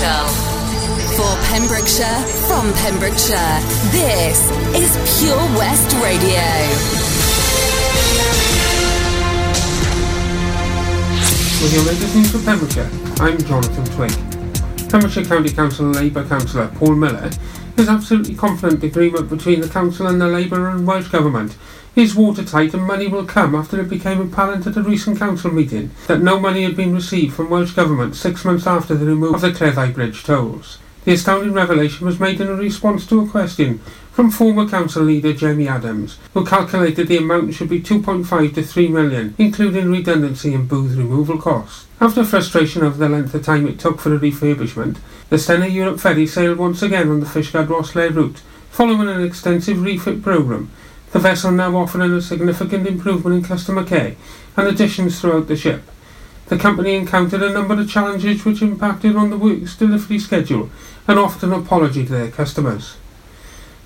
Hospital. For Pembrokeshire, from Pembrokeshire, this is Pure West Radio. With your latest news for Pembrokeshire, I'm Jonathan Twigg. Pembrokeshire County Council Labour Councillor Paul Miller is absolutely confident the agreement between the Council and the Labour and Welsh Government is watertight and money will come after it became apparent at a recent council meeting that no money had been received from Welsh Government 6 months after the removal of the Cleddau Bridge tolls. The astounding revelation was made in a response to a question from former council leader Jamie Adams, who calculated the amount should be 2.5 to 3 million, including redundancy and booth removal costs. After frustration over the length of time it took for a refurbishment, the Stena Europe ferry sailed once again on the Fishguard-Rosslare route, following an extensive refit programme. The vessel now offering a significant improvement in customer care and additions throughout the ship. The company encountered a number of challenges which impacted on the work's delivery schedule and offered an apology to their customers.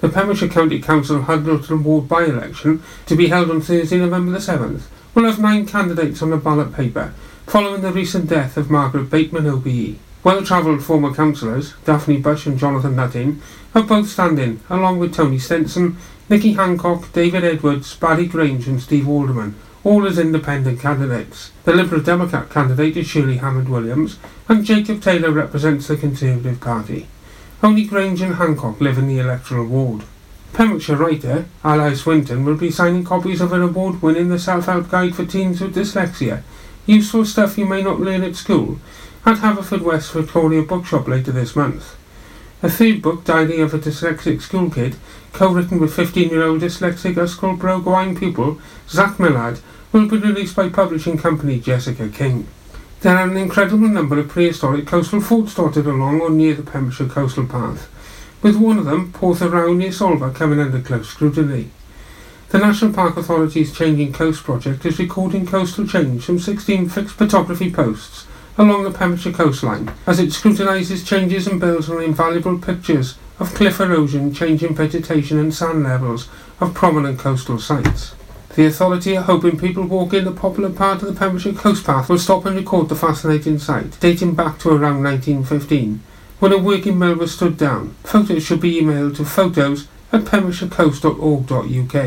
The Pembrokeshire County Council Haverfordwest Ward by-election, to be held on Thursday, November the 7th, will have 9 candidates on the ballot paper, following the recent death of Margaret Bateman OBE. Well-travelled former councillors, Daphne Bush and Jonathan Nutting, are both standing, along with Tony Stenson, Nicky Hancock, David Edwards, Barry Grange and Steve Alderman, all as independent candidates. The Liberal Democrat candidate is Shirley Hammond-Williams, and Jacob Taylor represents the Conservative Party. Only Grange and Hancock live in the electoral ward. Pembrokeshire writer Alice Winton will be signing copies of an award-winning The Self-Help Guide for Teens with Dyslexia, Useful Stuff You May Not Learn at School, at Haverfordwest Victoria Bookshop later this month. A third book, Diary of a Dyslexic School Kid, co-written with 15-year-old dyslexic Ysgolbro Gwine pupil Zach Malad, will be released by publishing company Jessica King. There are an incredible number of prehistoric coastal forts dotted along or near the Pembrokeshire Coastal Path, with one of them, Portharau near Solva, coming under close scrutiny. The National Park Authority's Changing Coast project is recording coastal change from 16 fixed photography posts along the Pembrokeshire coastline, as it scrutinises changes and builds on invaluable pictures of cliff erosion, change in vegetation and sand levels of prominent coastal sites. The authority are hoping people walking the popular part of the Pembrokeshire Coast Path will stop and record the fascinating sight, dating back to around 1915, when a working mill was stood down. Photos should be emailed to photos@pembrokeshirecoast.org.uk.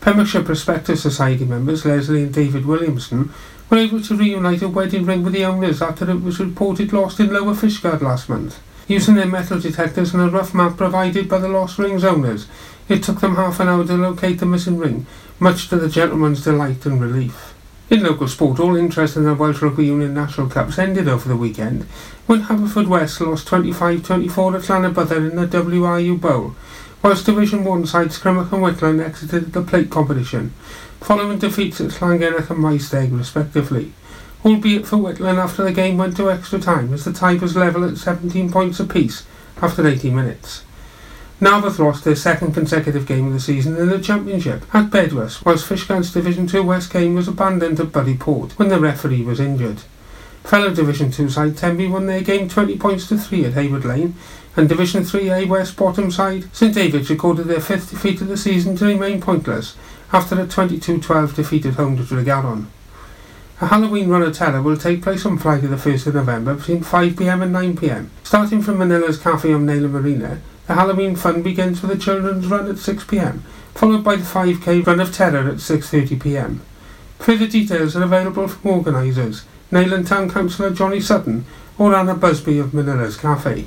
Pembrokeshire Prospective Society members Leslie and David Williamson were able to reunite a wedding ring with the owners after it was reported lost in Lower Fishguard last month. Using their metal detectors and a rough map provided by the lost ring's owners, it took them half an hour to locate the missing ring, much to the gentleman's delight and relief. In local sport, all interest in the Welsh Rugby Union National Cups ended over the weekend when Haverfordwest lost 25-24 at Llanabother in the WRU Bowl, whilst Division 1 sides Crymych and Whitland exited the plate competition, following defeats at Llangennech and Maesteg respectively, albeit for Whitland after the game went to extra time as the tie was level at 17 points apiece after 80 minutes. Narberth lost their second consecutive game of the season in the Championship at Bedwest, whilst Fishguard's Division 2 West game was abandoned at Buddy Port when the referee was injured. Fellow Division 2 side Tenby won their game 20 points to 3 at Hayward Lane, and Division 3A West bottom side St David's recorded their 5th defeat of the season to remain pointless after a 22-12 defeat at home to Dragaron. A Halloween run of terror will take place on Friday the 1st of November between 5pm and 9pm. Starting from Manila's Café on Naylor Marina, the Halloween fun begins with a children's run at 6pm, followed by the 5k run of terror at 6.30pm. Further details are available from organisers, Nayland Town Councillor Johnny Sutton or Anna Busby of Manila's Café.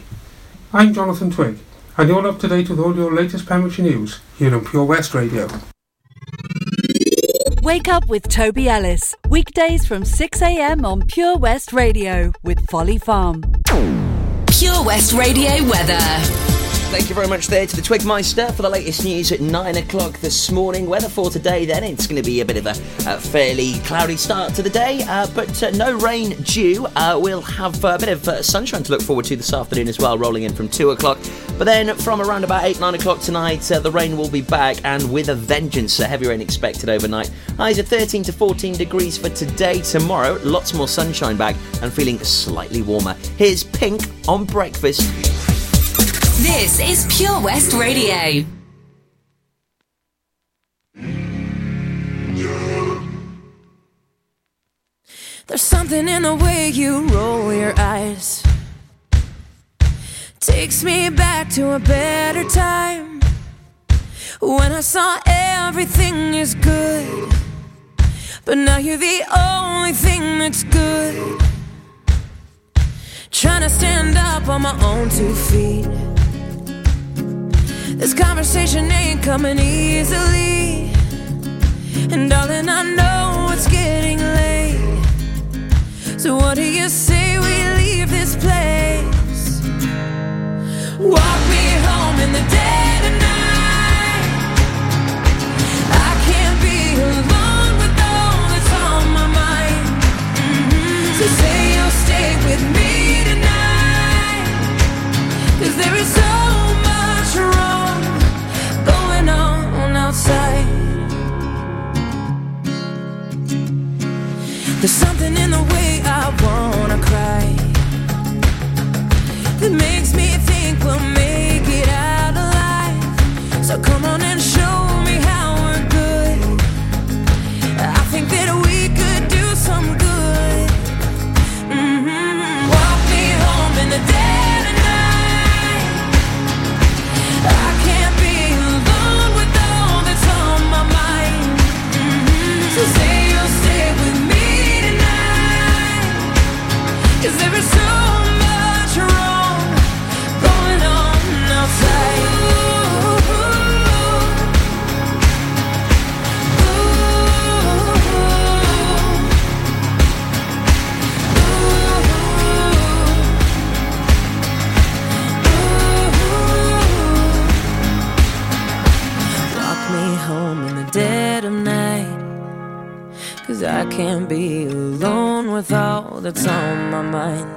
I'm Jonathan Twigg, and you're up to date with all your latest Pembrokeshire news here on Pure West Radio. Wake up with Toby Ellis, weekdays from 6am on Pure West Radio with Folly Farm. Pure West Radio weather. Thank you very much there to the Twigmeister for the latest news at 9 o'clock this morning. Weather for today then, it's going to be a bit of a fairly cloudy start to the day, but no rain due. We'll have a bit of sunshine to look forward to this afternoon as well, rolling in from 2 o'clock. But then from around about 8, 9 o'clock tonight, the rain will be back and with a vengeance. Heavy rain expected overnight. Highs of 13 to 14 degrees for today. Tomorrow, lots more sunshine back and feeling slightly warmer. Here's Pink on Breakfast. This is Pure West Radio. There's something in the way you roll your eyes. takes me back to a better time, when I saw everything is good, but now you're the only thing that's good. Trying to stand up on my own two feet. This conversation ain't coming easily, and darling, I know it's getting late. So what do you say we leave this place? Walk me home in the dead of night. I can't be alone with all that's on my mind. Mm-hmm. So say you'll stay with me tonight, 'cause there is so much wrong going on outside. There's something in the way I wanna cry that makes me think we'll make it out alive. So come on and show me how we're good. I think that we could do some good. Mm-hmm. Walk me home in the dead of night. I can't be alone with all that's on my mind. Mm-hmm. So say you'll stay with me, 'cause there is so much wrong going on outside. Ooh, ooh, ooh, ooh, ooh. Walk me home in the dead of night, 'cause I can't be alone with all that's on my mind.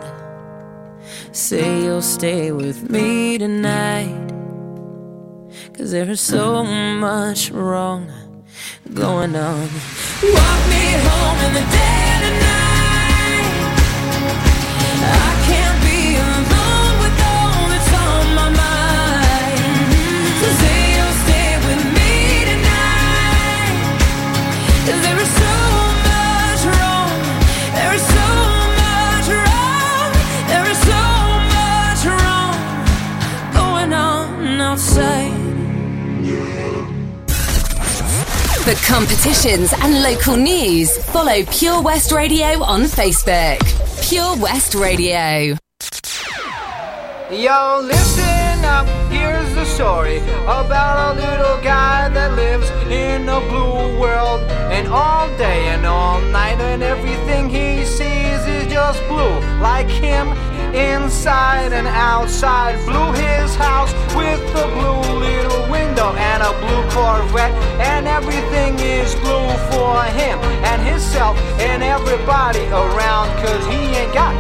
Say you'll stay with me tonight, 'cause there is so much wrong going on. Walk me home in the dead of night. I can't be alone with all that's on my mind. So say you'll stay with me tonight, 'cause there is so for competitions and local news, follow Pure West Radio on Facebook. Pure West Radio. Yo, listen up, here's the story about a little guy that lives in a blue world, and all day and all night, and everything he sees is just blue, like him, inside and outside. Blew his house with a blue little window and a blue Corvette, and everything is blue for him and himself and everybody around, 'cause he ain't got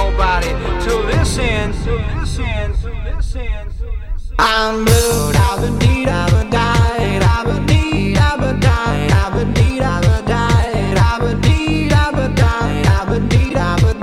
nobody to listen to, listen to, listen to, listen. I'm blue, I've been need, I've been died, I've been need, I've been died, I've been need, I've been died, I've been need, I've been died, I've been need, I've been died,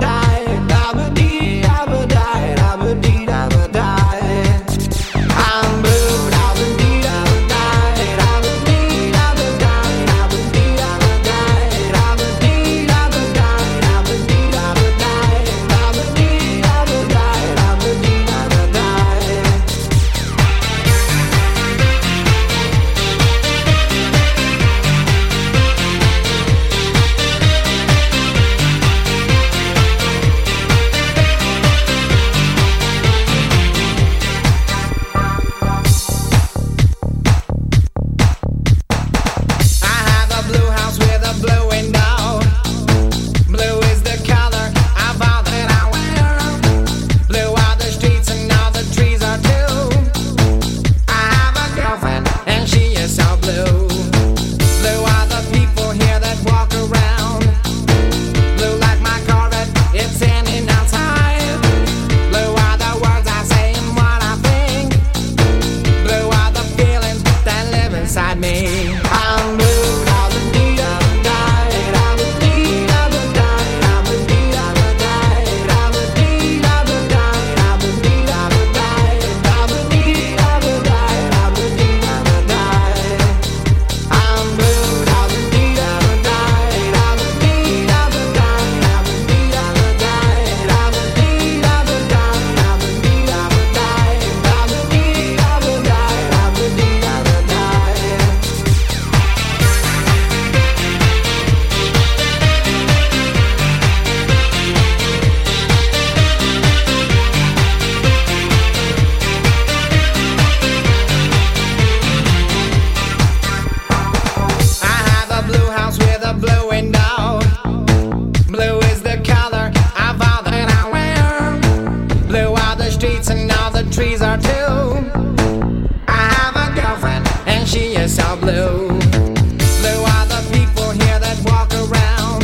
I've been need. blue. Blue are the people here that walk around.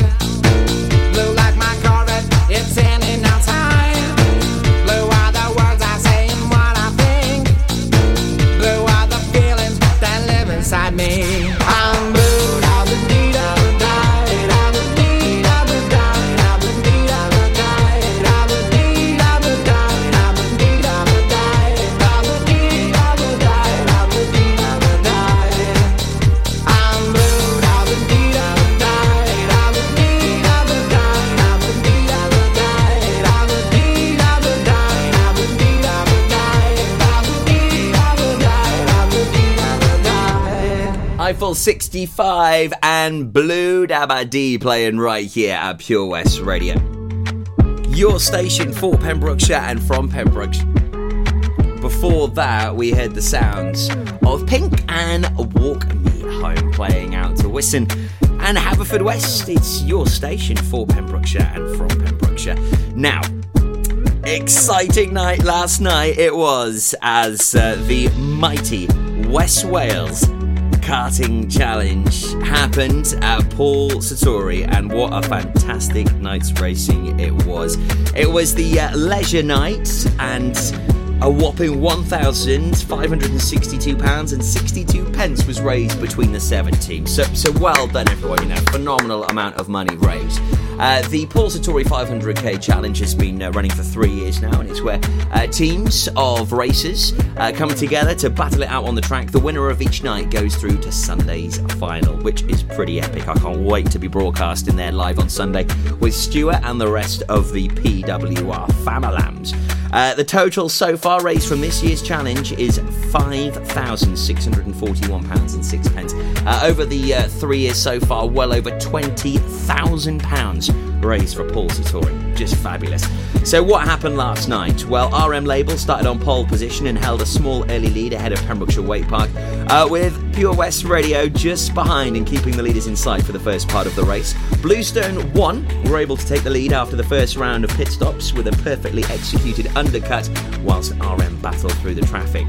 Blue like my Corvette, it's in and outside. Blue are the words I say and what I think. Blue are the feelings that live inside me. I'm blue. Full 65 and Blue Dabba D playing right here at Pure West Radio. Your station for Pembrokeshire and from Pembrokeshire. Before that, we heard the sounds of Pink and Walk Me Home playing out to Whitsun and Haverfordwest. It's your station for Pembrokeshire and from Pembrokeshire. Now, exciting night last night it was as the mighty West Wales Karting Challenge happened at Paul Satori, and what a fantastic night's racing it was. It was the leisure night, and a whopping £1,562.62 was raised between the seven teams. So well done everyone, you know, phenomenal amount of money raised. The Paul Satori 500k challenge has been running for 3 years now, and it's where teams of racers come together to battle it out on the track. The winner of each night goes through to Sunday's final, which is pretty epic. I can't wait to be broadcasting there live on Sunday with Stuart and the rest of the PWR Famalams. The total so far raised from this year's challenge is £5,641.06. Over the 3 years so far, well over £20,000 raised for Paul Satori. Just fabulous. So what happened last night? Well, RM Label started on pole position and held a small early lead ahead of Pembrokeshire Waite Park, with Pure West Radio just behind and keeping the leaders in sight for the first part of the race. Bluestone 1 were able to take the lead after the first round of pit stops with a perfectly executed undercut whilst RM battled through the traffic.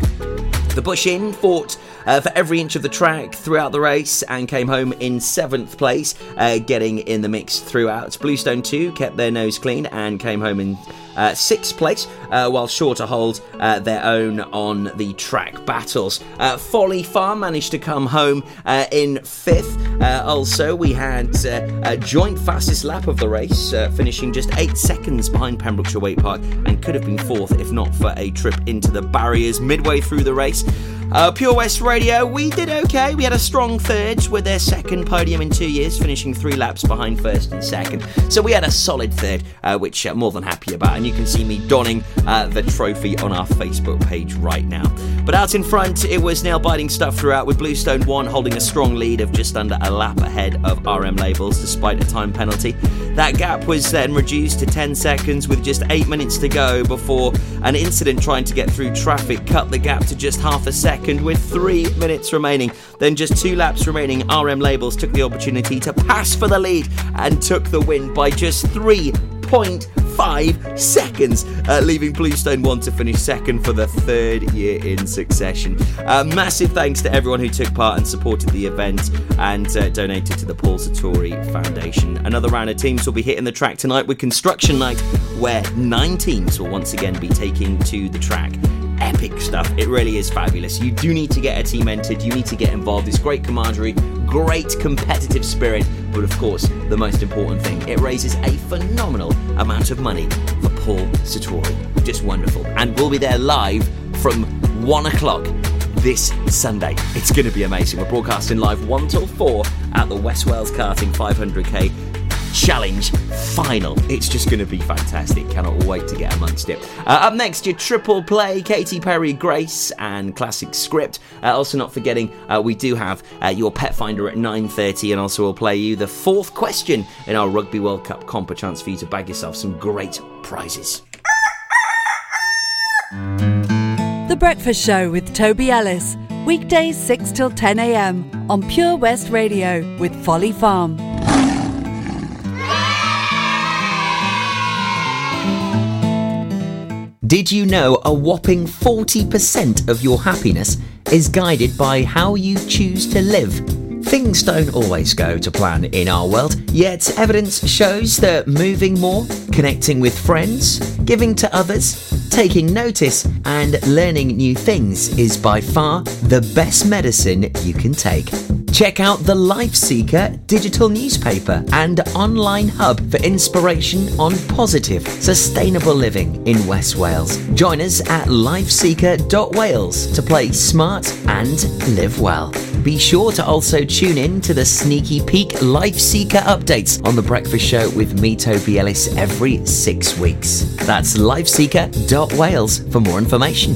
The Bush Inn fought for every inch of the track throughout the race and came home in 7th place, getting in the mix throughout. Bluestone 2 kept their nose clean and came home in 6th place, while sure to hold their own on the track battles. Folly Farm managed to come home in 5th. Also, we had a joint fastest lap of the race, finishing just 8 seconds behind Pembrokeshire Waite Park, and could have been 4th if not for a trip into the barriers midway through the race. Pure West Radio, we did okay. We had a strong third with their second podium in 2 years, finishing 3 laps behind first and second. So we had a solid third, which I'm more than happy about. And you can see me donning the trophy on our Facebook page right now. But out in front, it was nail-biting stuff throughout, with Bluestone 1 holding a strong lead of just under a lap ahead of RM Labels, despite a time penalty. That gap was then reduced to 10 seconds with just 8 minutes to go before an incident trying to get through traffic cut the gap to just half a second. With 3 minutes remaining, then just 2 laps remaining, RM Labels took the opportunity to pass for the lead and took the win by just 3.5 seconds, leaving Bluestone 1 to finish second for the third year in succession. Massive thanks to everyone who took part and supported the event and donated to the Paul Satori Foundation. Another round of teams will be hitting the track tonight with Construction Night, where 9 teams will once again be taking to the track. Epic stuff. It really is fabulous. You do need to get a team entered. You need to get involved. It's great camaraderie, great competitive spirit, but of course, the most important thing, it raises a phenomenal amount of money for Paul Satori. Just wonderful. And we'll be there live from 1 o'clock this Sunday. It's going to be amazing. We're broadcasting live 1 till 4 at the West Wales Karting 500k Challenge final. It's just going to be fantastic. Cannot wait to get amongst it. Up next, your triple play, Katy Perry, Grace and Classic Script. Also not forgetting, we do have your Pet Finder at 9.30, and also we'll play you the 4th question in our Rugby World Cup comp, a chance for you to bag yourself some great prizes. The Breakfast Show with Toby Ellis. Weekdays 6 till 10am on Pure West Radio with Folly Farm. Did you know a whopping 40% of your happiness is guided by how you choose to live. Things don't always go to plan in our world, yet evidence shows that moving more, connecting with friends, giving to others, taking notice and learning new things is by far the best medicine you can take. Check out the Life Seeker digital newspaper and online hub for inspiration on positive, sustainable living in West Wales. Join us at lifeseeker.wales to play smart and live well. Be sure to also tune in to the Sneaky Peek Life Seeker updates on The Breakfast Show with me, Toby Ellis, every 6 weeks. That's lifeseeker.wales for more information.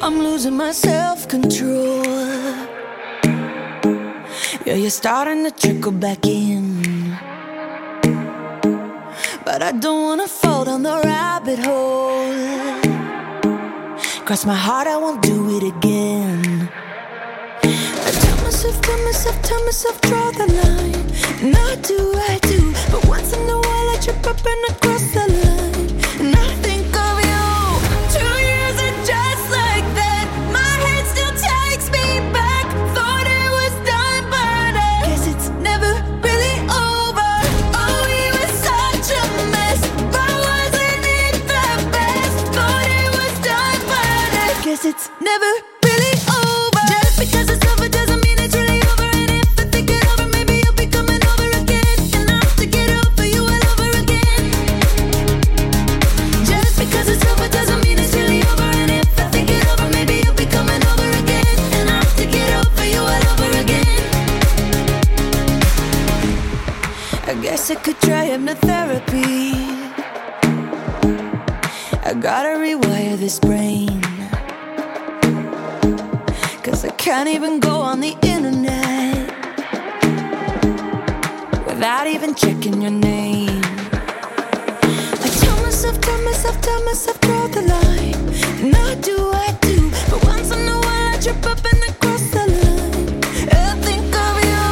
I'm losing my self-control. Yeah, you're starting to trickle back in, but I don't wanna fall down the rabbit hole. Cross my heart, I won't do it again. I tell myself, draw the line. And I do, but once in a while I trip up and I cross the line. And I think of you. 2 years are just like that. My head still takes me back. Thought it was done, but I guess it's never really over. Oh, we were such a mess, but wasn't it the best? Thought it was done, but I guess it's never really over. Just because it's over doesn't mean it's really over. And if I think it over, maybe you'll be coming over again. And I have to get over you all over again. Just because it's over doesn't mean it's really over. And if I think it over, maybe you'll be coming over again. And I have to get over you all over again. I guess I could try hypnotherapy. I gotta rewire this brain, 'cause I can't even go on the internet without even checking your name. I tell myself, draw the line. And I do, but once in a while I trip up and I cross the line. I think of you.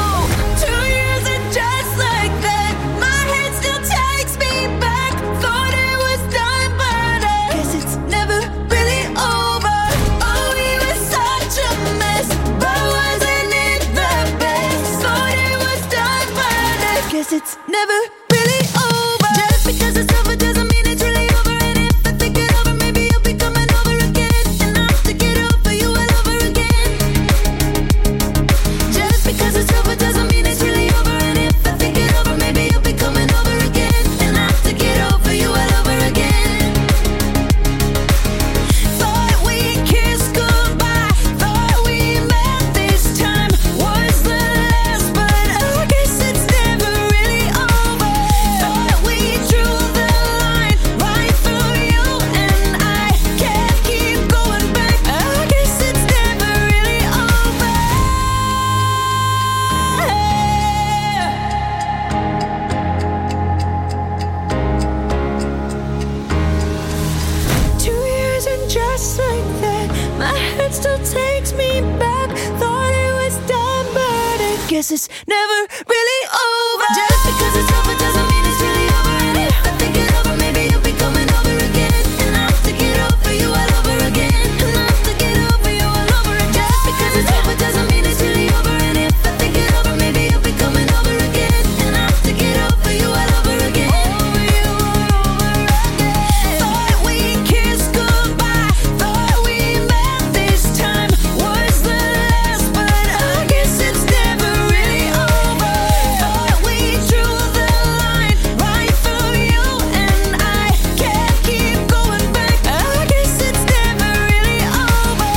2 years are just like that. My head still takes me back. Thought it was done, but I guess it's never really over. Oh, we were such a mess, but wasn't it the best? Thought it was done, but I guess it's never really over. Just because it's over doesn't mean it's really over. And if I think guess it's never really over. Just because it's over doesn't mean it's really over. And if I think it over, maybe you'll be coming over again. And I have to get over you all over again. And I have to get over you all over again. Just because it's over doesn't mean it's really over. And if I think it over, maybe you'll be coming over again. And I have to get over you all over again. Over you all over again. Thought we kissed goodbye. Thought we met this time. Was the last, but I guess it's never really over. Thought we drew the line right through you and I. Can't keep going back. I guess it's never really over.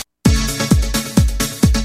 I do.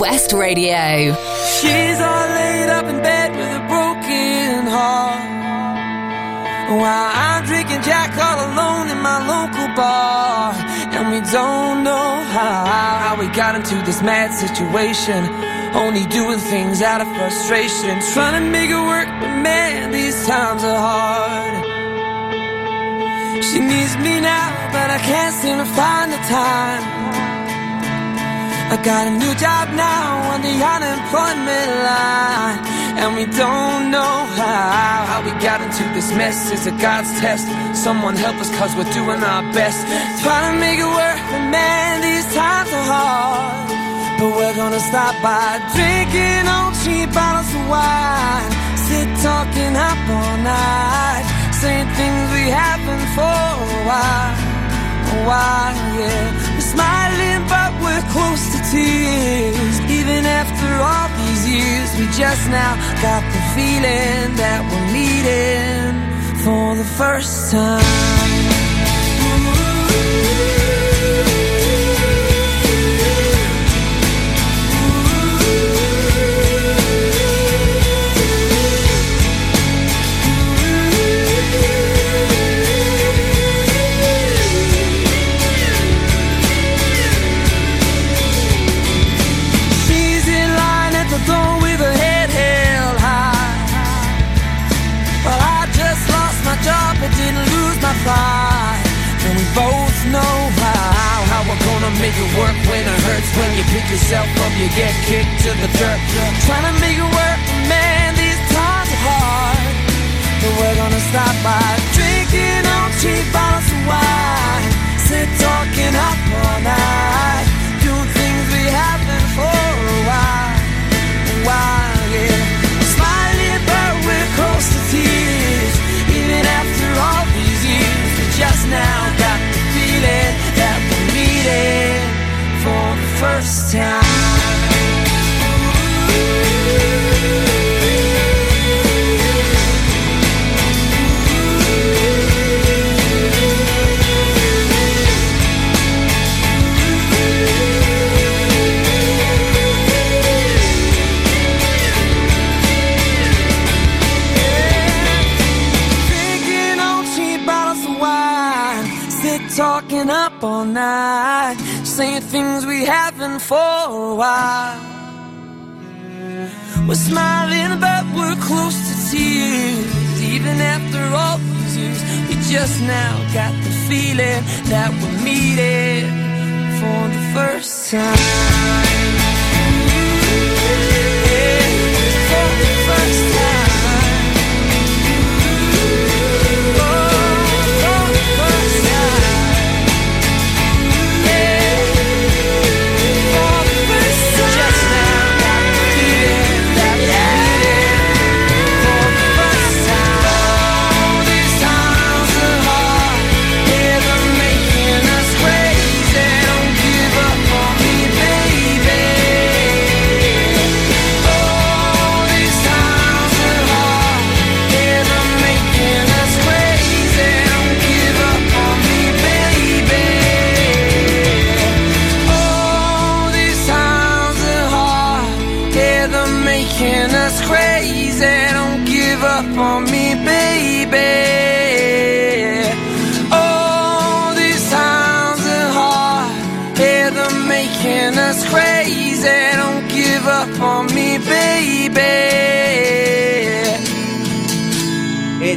West Radio. She's all laid up in bed with a broken heart, while I'm drinking Jack all alone in my local bar. And we don't know how we got into this mad situation, only doing things out of frustration, trying to make it work, but man, these times are hard. She needs me now, but I can't seem to find the time. I got a new job now on the unemployment line, and we don't know how we got into this mess. It's a God's test. Someone help us, cause we're doing our best, trying to make it work, but man, these times are hard. But we're gonna stop by drinking on cheap bottles of wine, sit talking up all night, saying things we haven't for a while, yeah. We're smiling, but we're close to tears. Even after all these years, we just now got the feeling that we're meeting for the first time. And we both know how we're gonna make it work when it hurts, when you pick yourself up, you get kicked to the dirt, trying to make it work, man, these times are hard. But we're gonna stop by drinking on cheap bottles of wine, sit talking up all night, doing things we haven't for a while, yeah. Smiling, but we're close to tears, even after all these years. Just now got the feeling that we're meeting for the first time. Ooh. Talking up all night, saying things we haven't for a while. We're smiling, but we're close to tears. Even after all these years, we just now got the feeling that we're meeting for the first time. Yeah, for the first time.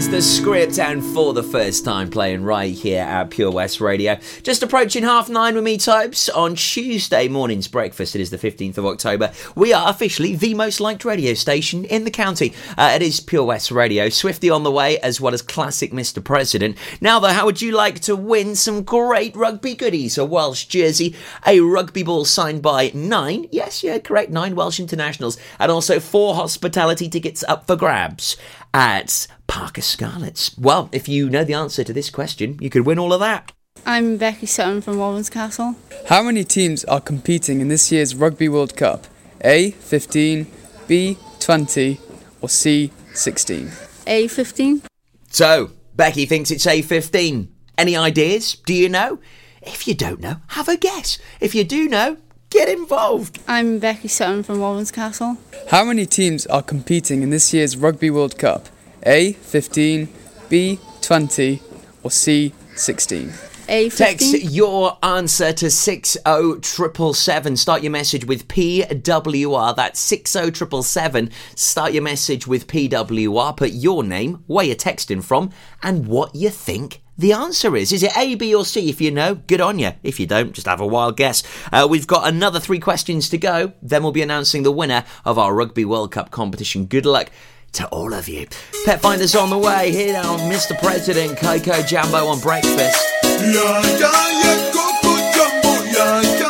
The script and for the first time playing right here at Pure West Radio. Just approaching 9:30 with me, Tobes, on Tuesday morning's breakfast. It is the 15th of October. We are officially the most liked radio station in the county. It is Pure West Radio. Swifty on the way, as well as classic Mr. President. Now, though, how would you like to win some great rugby goodies? A Welsh jersey, a rugby ball signed by 9, nine Welsh internationals, and also 4 hospitality tickets up for grabs at Parker Scarlets. Well, if you know the answer to this question, you could win all of that. I'm Becky Sutton from Walvens Castle. How many teams are competing in this year's Rugby World Cup? A, 15, B, 20, or C, 16? A, 15. So, Becky thinks it's A, 15. Any ideas? Do you know? If you don't know, have a guess. If you do know, Get involved. I'm Becky Sutton from Walthamstow. How many teams are competing in this year's Rugby World Cup? A, 15, B, 20, or C, 16? A, 15. Text your answer to 60777. Start your message with PWR. That's 60777. Start your message with PWR. Put your name, where you're texting from, and what you think the answer is. Is it A, B or C? If you know, good on you. If you don't, just have a wild guess. We've got another 3 questions to go. Then we'll be announcing the winner of our Rugby World Cup competition. Good luck to all of you. Pet Finders on the way here on Mr. President, Coco Jumbo on breakfast. Yeah, yeah, yeah, Coco Jumbo, yeah, yeah.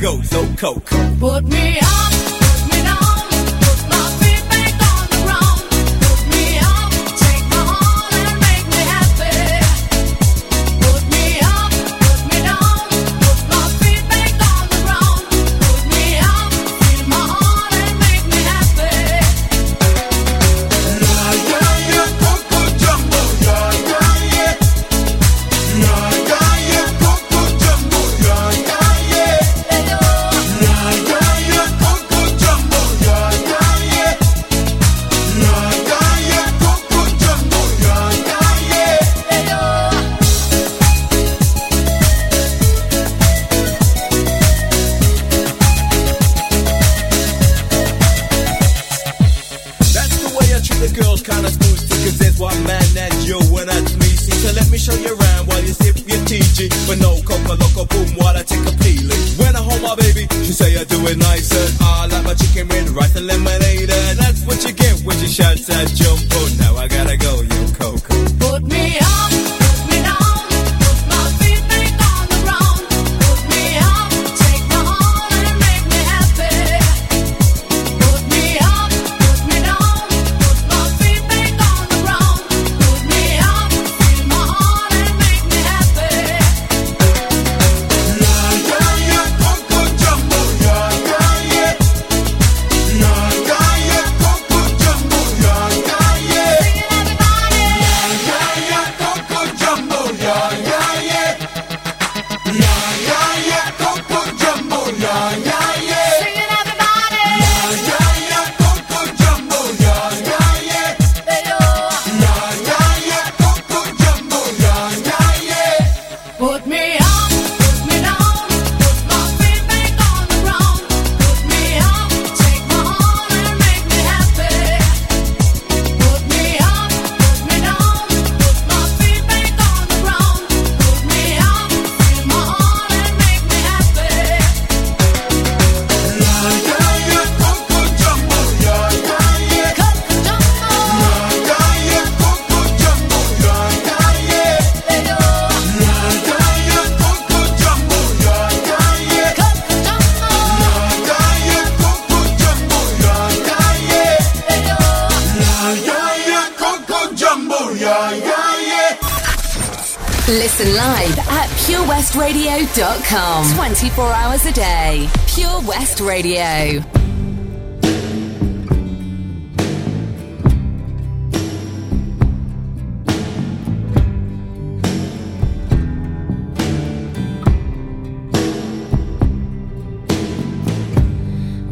Go, so Coco. Put me up, put me down, put my feet back on the ground. Put me up, take my heart and make me happy. Put me up, put me down, put my feet back on the ground. Put me up, take my heart and make me happy. La ya ya, Coco Jumbo, la ya ya, la ya ya, Coco Jumbo, la ya. But no coca loco boom while I take a peeling. When I hold my baby, she say I do it nicer. I like my chicken with rice and lemonade, and that's what you get when you shout that Jumbo. Now I gotta go, yo Coco. Put me up. Listen live at purewestradio.com. 24 hours a day. Pure West Radio.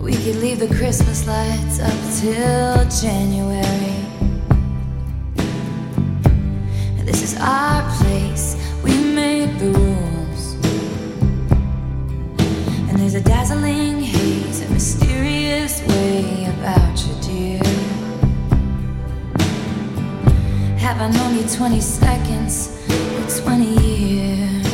We could leave the Christmas lights up till January. This is our place, we made the rules. And there's a dazzling haze, a mysterious way about you, dear. Have I known you 20 seconds or 20 years?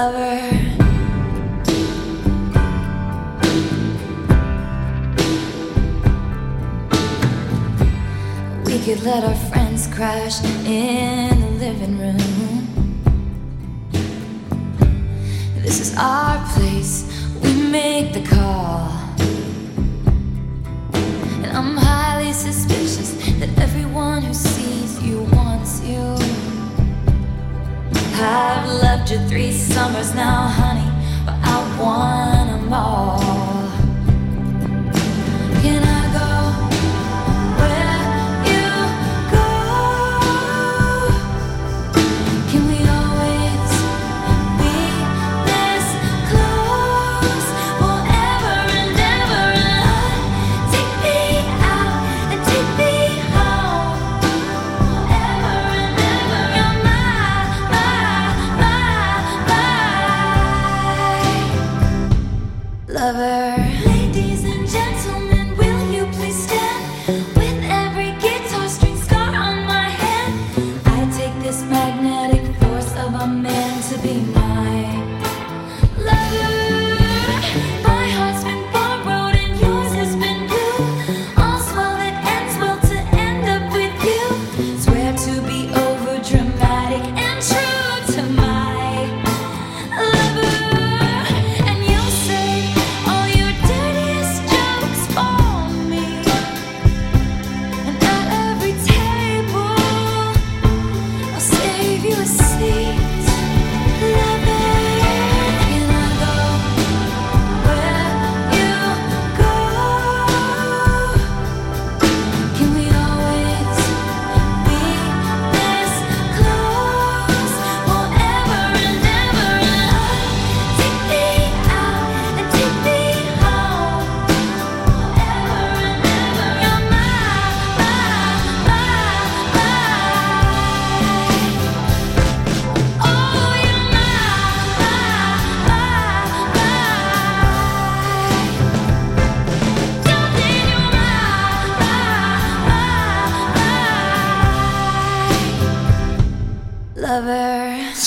lover. We could let our friends crash in the living room. This is our place, we make the call. And I'm highly suspicious that everyone who sees you wants you. I've loved you 3 summers now, honey, but I want 'em all. Can I go?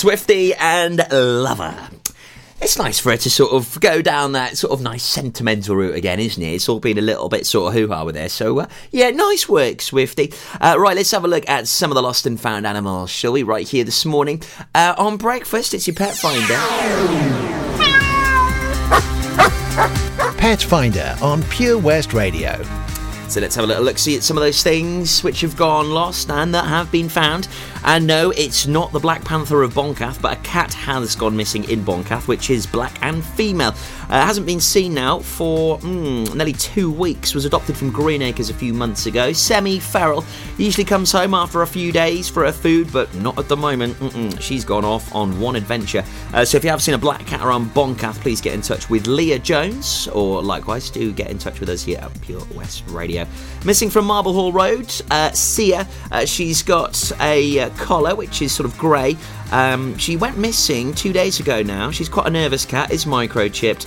Swiftie and Lover. It's nice for her to sort of go down that sort of nice sentimental route again, isn't it? It's all been a little bit sort of hoo-ha with her. So, yeah, nice work, Swiftie. Right, let's have a look at some of the lost and found animals, shall we? Right here this morning. On breakfast, it's your Pet Finder. Pet Finder on Pure West Radio. So let's have a little look-see at some of those things which have gone lost and that have been found. And no, it's not the Black Panther of Boncath, but a cat has gone missing in Boncath, which is black and female. Hasn't been seen now for nearly 2 weeks. Was adopted from Greenacres a few months ago. Semi-feral. Usually comes home after a few days for her food, but not at the moment. She's gone off on one adventure. So if you have seen a black cat around Boncath, please get in touch with Leah Jones, or likewise, do get in touch with us here at Pure West Radio. Missing from Marblehall Road, Sia. She's got a collar which is sort of grey. She went missing 2 days ago now. She's quite a nervous cat, is microchipped,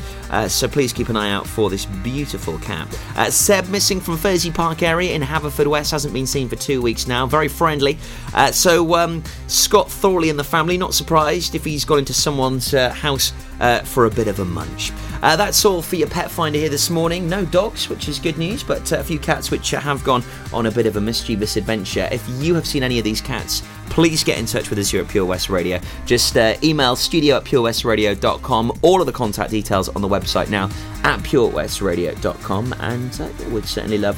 so please keep an eye out for this beautiful cat. Seb, missing from Fursey Park area in Haverfordwest, hasn't been seen for 2 weeks now. Very friendly. So Scott Thorley and the family, not surprised if he's gone into someone's house for a bit of a munch. That's all for your Pet Finder here this morning. No dogs, which is good news, but a few cats which have gone on a bit of a mischievous adventure. If you have seen any of these cats, please get in touch with us here at Pure West Radio. Just email studio at purewestradio.com. All of the contact details on the website now at purewestradio.com. And we'd certainly love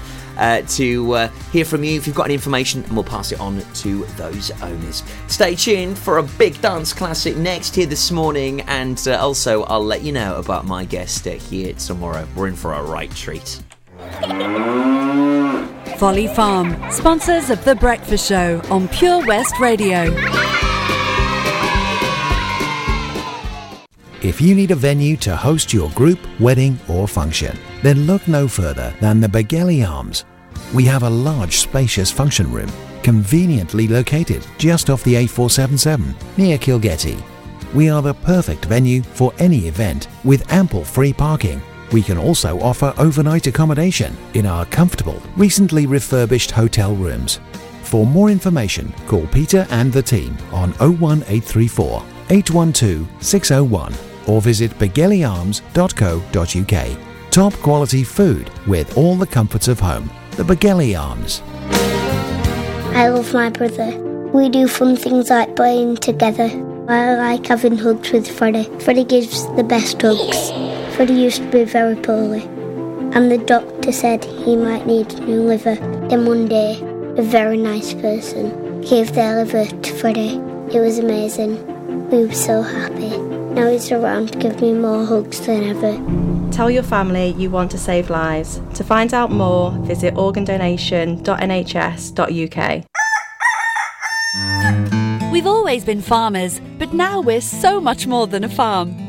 to hear from you if you've got any information, and we'll pass it on to those owners. Stay tuned for a big dance classic next here this morning. And also, I'll let you know about my guest here tomorrow. We're in for a right treat. Folly Farm, sponsors of The Breakfast Show on Pure West Radio. If you need a venue to host your group, wedding or function, then look no further than the Begelli Arms. We have a large, spacious function room, conveniently located just off the A477 near Kilgetty. We are the perfect venue for any event with ample free parking. We can also offer overnight accommodation in our comfortable, recently refurbished hotel rooms. For more information, call Peter and the team on 01834 812 601 or visit BegelliArms.co.uk. Top quality food with all the comforts of home. The Begelli Arms. I love my brother. We do fun things like playing together. I like having hugs with Freddie. Freddie gives the best hugs. Freddie used to be very poorly, and the doctor said he might need a new liver. Then one day, a very nice person gave their liver to Freddie. It was amazing. We were so happy. Now he's around to give me more hugs than ever. Tell your family you want to save lives. To find out more, visit organdonation.nhs.uk. We've always been farmers, but now we're so much more than a farm.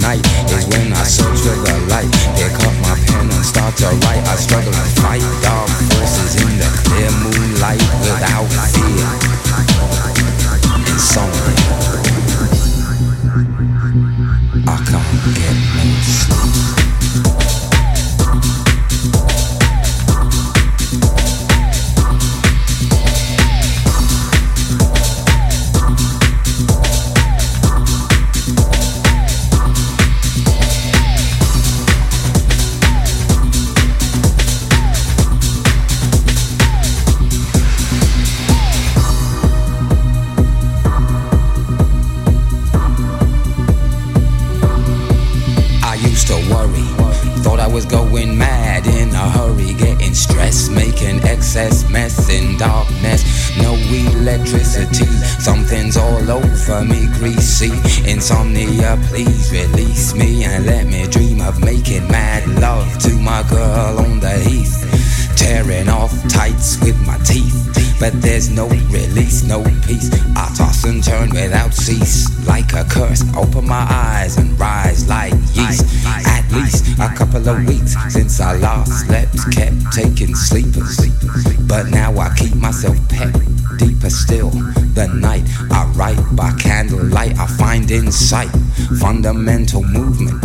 Night is when I search for the light. Pick up my pen and start to write. I struggle to fight dark voices in the clear moonlight without fear. Insomnia. I can't get no sleep. Mess in darkness, no electricity. Something's all over me, greasy. Insomnia, please release me and let me dream of making mad love to my girl on the heath, tearing off tights with my teeth. But there's no release, no peace. I toss and turn without cease, like a curse. Open my eyes and rise like yeast. At least a couple of weeks since I last slept, kept taking sleepers, but now I keep myself pet. Deeper still, the night I write by candlelight. I find insight, fundamental movement.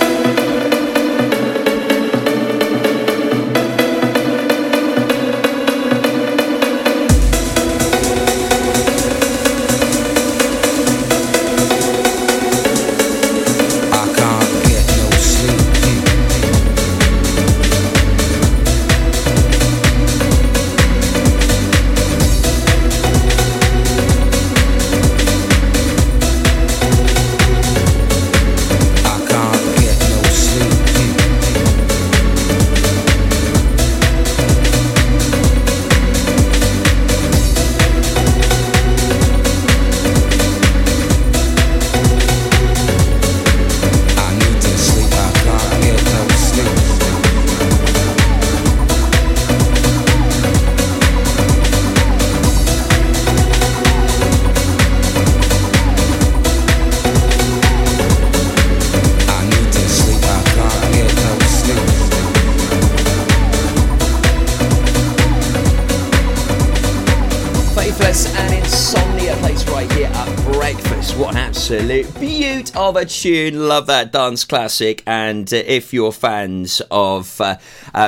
An insomnia Your place right here at breakfast. What an absolute beaut of a tune. Love that dance classic. And if you're fans of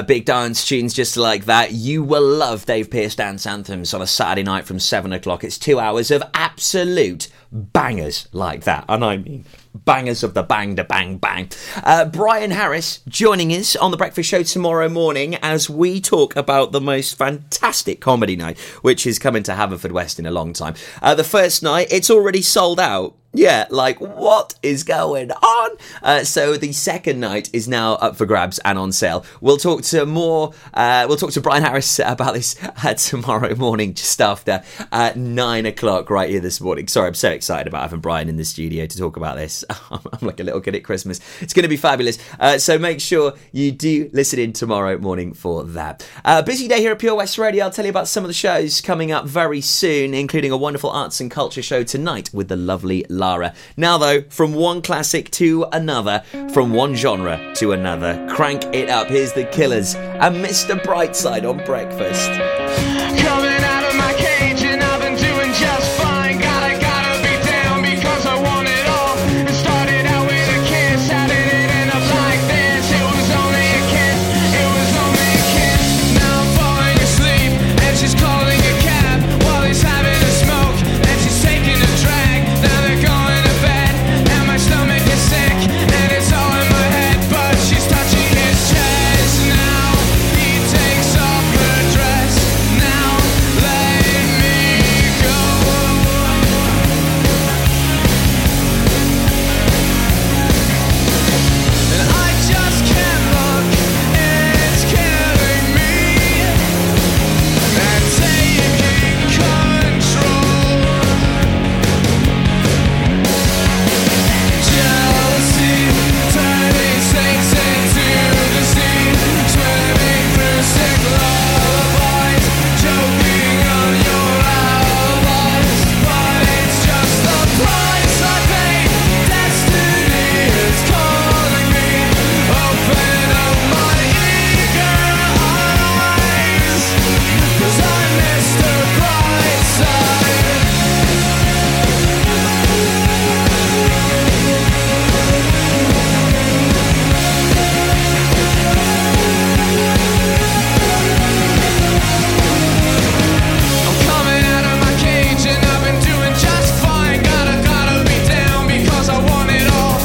big dance tunes just like that, you will love Dave Pearce Dance Anthems on a Saturday night from 7 o'clock. It's 2 hours of absolute bangers like that. And I mean bangers of the bang to bang bang. Brian Harris joining us on The Breakfast Show tomorrow morning as we talk about the most fantastic comedy night, which is coming to Haverfordwest in a long time. The first night, it's already sold out. Yeah, like, what is going on? So the second night is now up for grabs and on sale. We'll talk to Brian Harris about this tomorrow morning, just after 9 o'clock right here this morning. Sorry, I'm so excited about having Brian in the studio to talk about this. I'm like a little kid at Christmas. It's going to be fabulous. So make sure you do listen in tomorrow morning for that. Busy day here at Pure West Radio. I'll tell you about some of the shows coming up very soon, including a wonderful arts and culture show tonight with the lovely Lara. Now though, from one classic to another, from one genre to another, crank it up. Here's The Killers and Mr. Brightside on Breakfast. Coming out of my cage and I've been doing just fine. Gotta be down because I want it all. It started out with a kiss, how did it end up like this? It was only a kiss. Now I'm falling asleep and she's calling a cab while he's having a smoke and she's taking a drag. Now they're going to bed and my stomach is sick and it's all in my head, but she's touching his chest. Now he takes off her dress. Now let me go. And I just can't look, it's killing me. And taking control. Jealousy, turning snakes into the sea, swimming through sick lullabies, choking on your alibis, but it's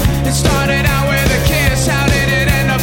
just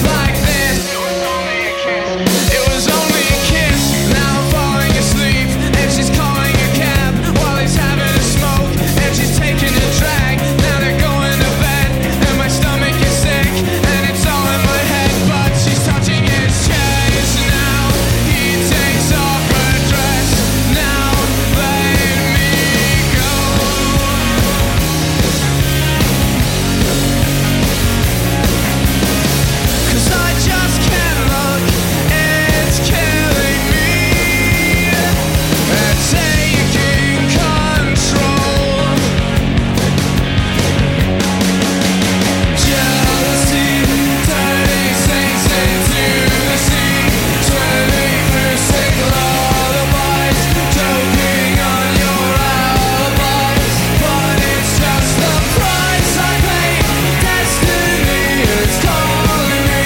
the price I pay. Destiny is calling me.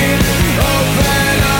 Open up my eager eyes, 'cause I'm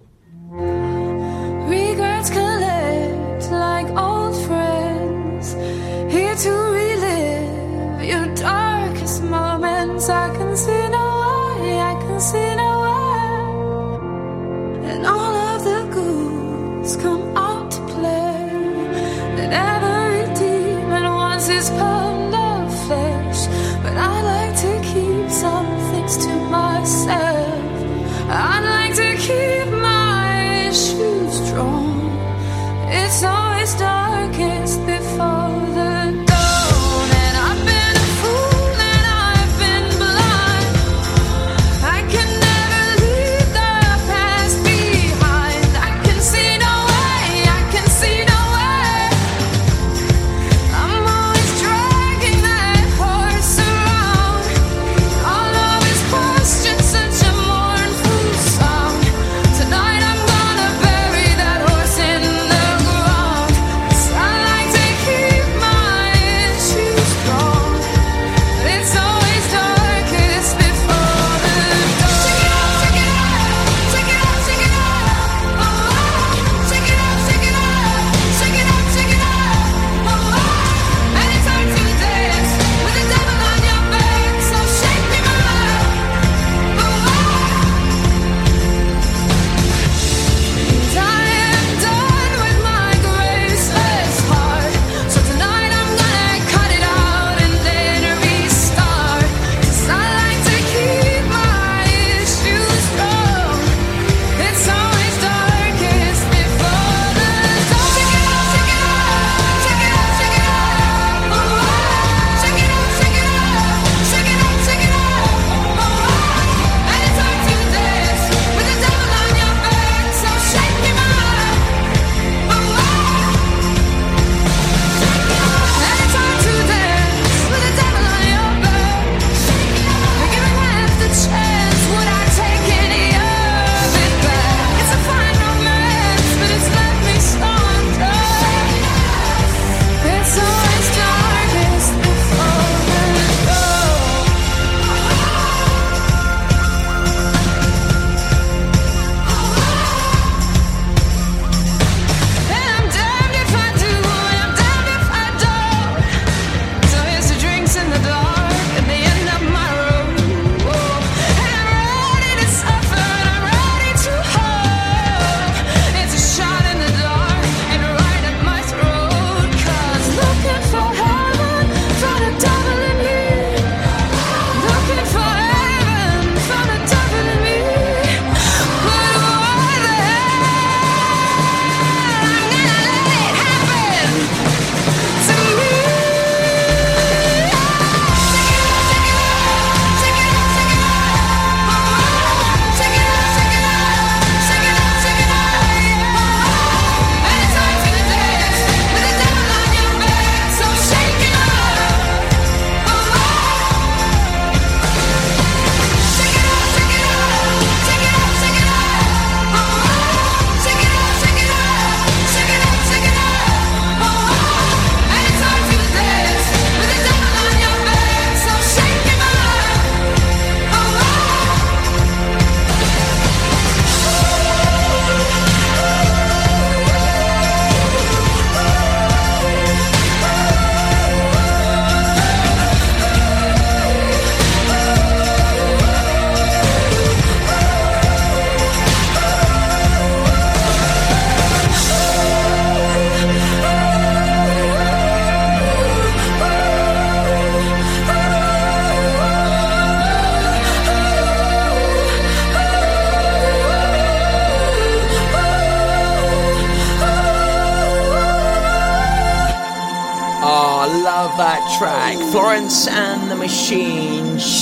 Mr. Brightside. I'm coming out of my cage and I've been doing just fine. Gotta be down because I want it all. It started out with a kiss, how did it end up like this? It was only a kiss. Now I'm falling asleep and she's calling a cab while he's having a smoke and she's taking a drag. Now they're going to bed and my stomach is sick and it's all in my head, but she's touching his chest. Now he takes off her dress. Now let me go. Cause I just can't look, it's killing me. And taking control. Jealousy, turning snakes into the sea, swimming through sick lullabies, choking on your alibis, but it's just the price I pay. Destiny is calling me. Open up my eager eyes, 'cause I'm Mr. Brightside. For Pembrokeshire, from Pembrokeshire, 24 hours a day. Pure West Radio. Regrets collect like old friends. Here to relive your darkest moments. I can see no eye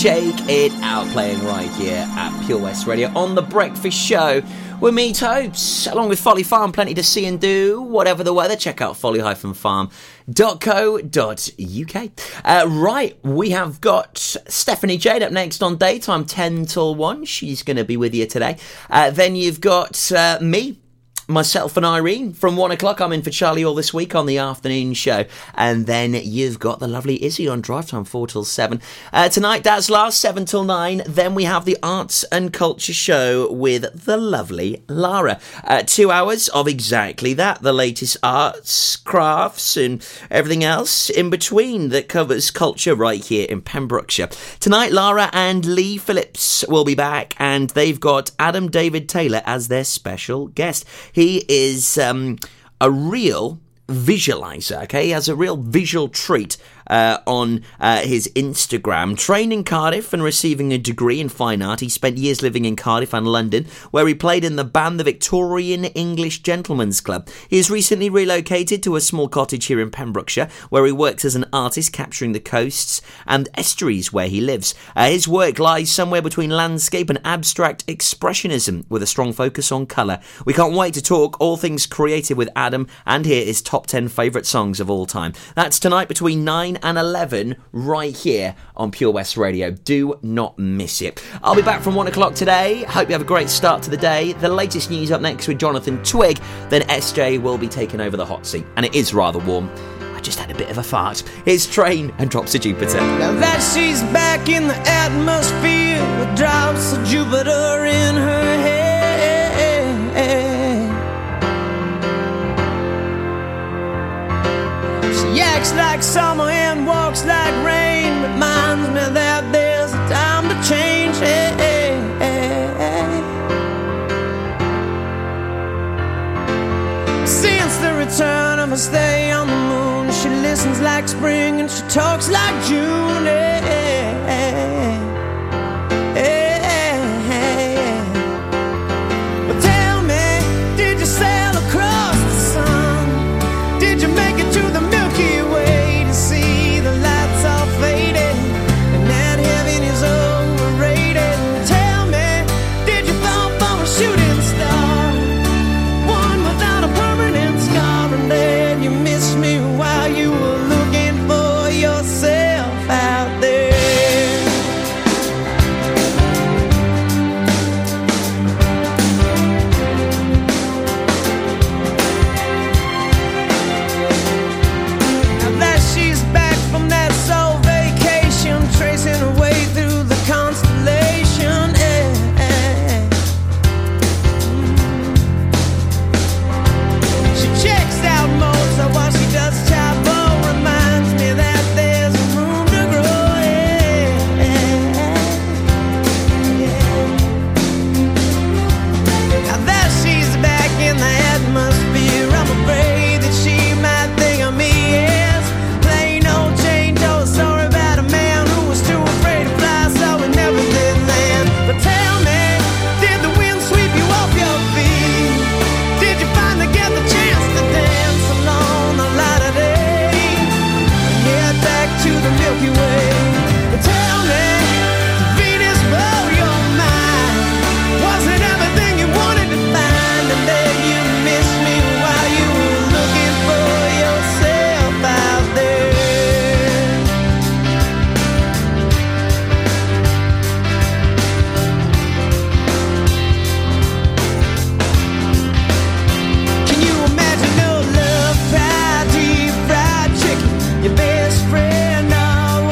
Shake it out, playing right here at Pure West Radio on The Breakfast Show with me, Tobes, along with Folly Farm. Plenty to see and do, whatever the weather. Check out folly-farm.co.uk. Right, we have got Stephanie Jade up next on Daytime 10 till 1. She's going to be with you today. Then you've got me. myself and Irene from 1 o'clock. I'm in for Charlie all this week on the afternoon show. And then you've got the lovely Izzy on drive time 4 till 7. Tonight, Dad's Last, 7 till 9. Then we have the Arts and Culture Show with the lovely Lara. 2 hours of exactly that, the latest arts, crafts and everything else in between that covers culture right here in Pembrokeshire. Tonight, Lara and Lee Phillips will be back, and they've got Adam David Taylor as their special guest. He is a real visualizer, okay? He has a real visual treat on his Instagram. Trained in Cardiff and receiving a degree in fine art, he spent years living in Cardiff and London, where he played in the band the Victorian English Gentlemen's Club. He has recently relocated to a small cottage here in Pembrokeshire, where he works as an artist, capturing the coasts and estuaries where he lives. His work lies somewhere between landscape and abstract expressionism, with a strong focus on colour. We can't wait to talk all things creative with Adam, and here is top 10 favourite songs of all time. That's tonight between 9 and 11 right here on Pure West Radio. Do not miss it. I'll be back from 1 o'clock today. Hope you have a great start to the day. The latest news up next with Jonathan Twigg. Then SJ will be taking over the hot seat. And it is rather warm. I just had a bit of a fart. It's Train and Drops of Jupiter. Now that she's back in the atmosphere with drops of Jupiter in her head. She acts like summer and walks like rain. Reminds me that there's a time to change. Hey, hey, hey, hey. Since the return of her stay on the moon, she listens like spring and she talks like June.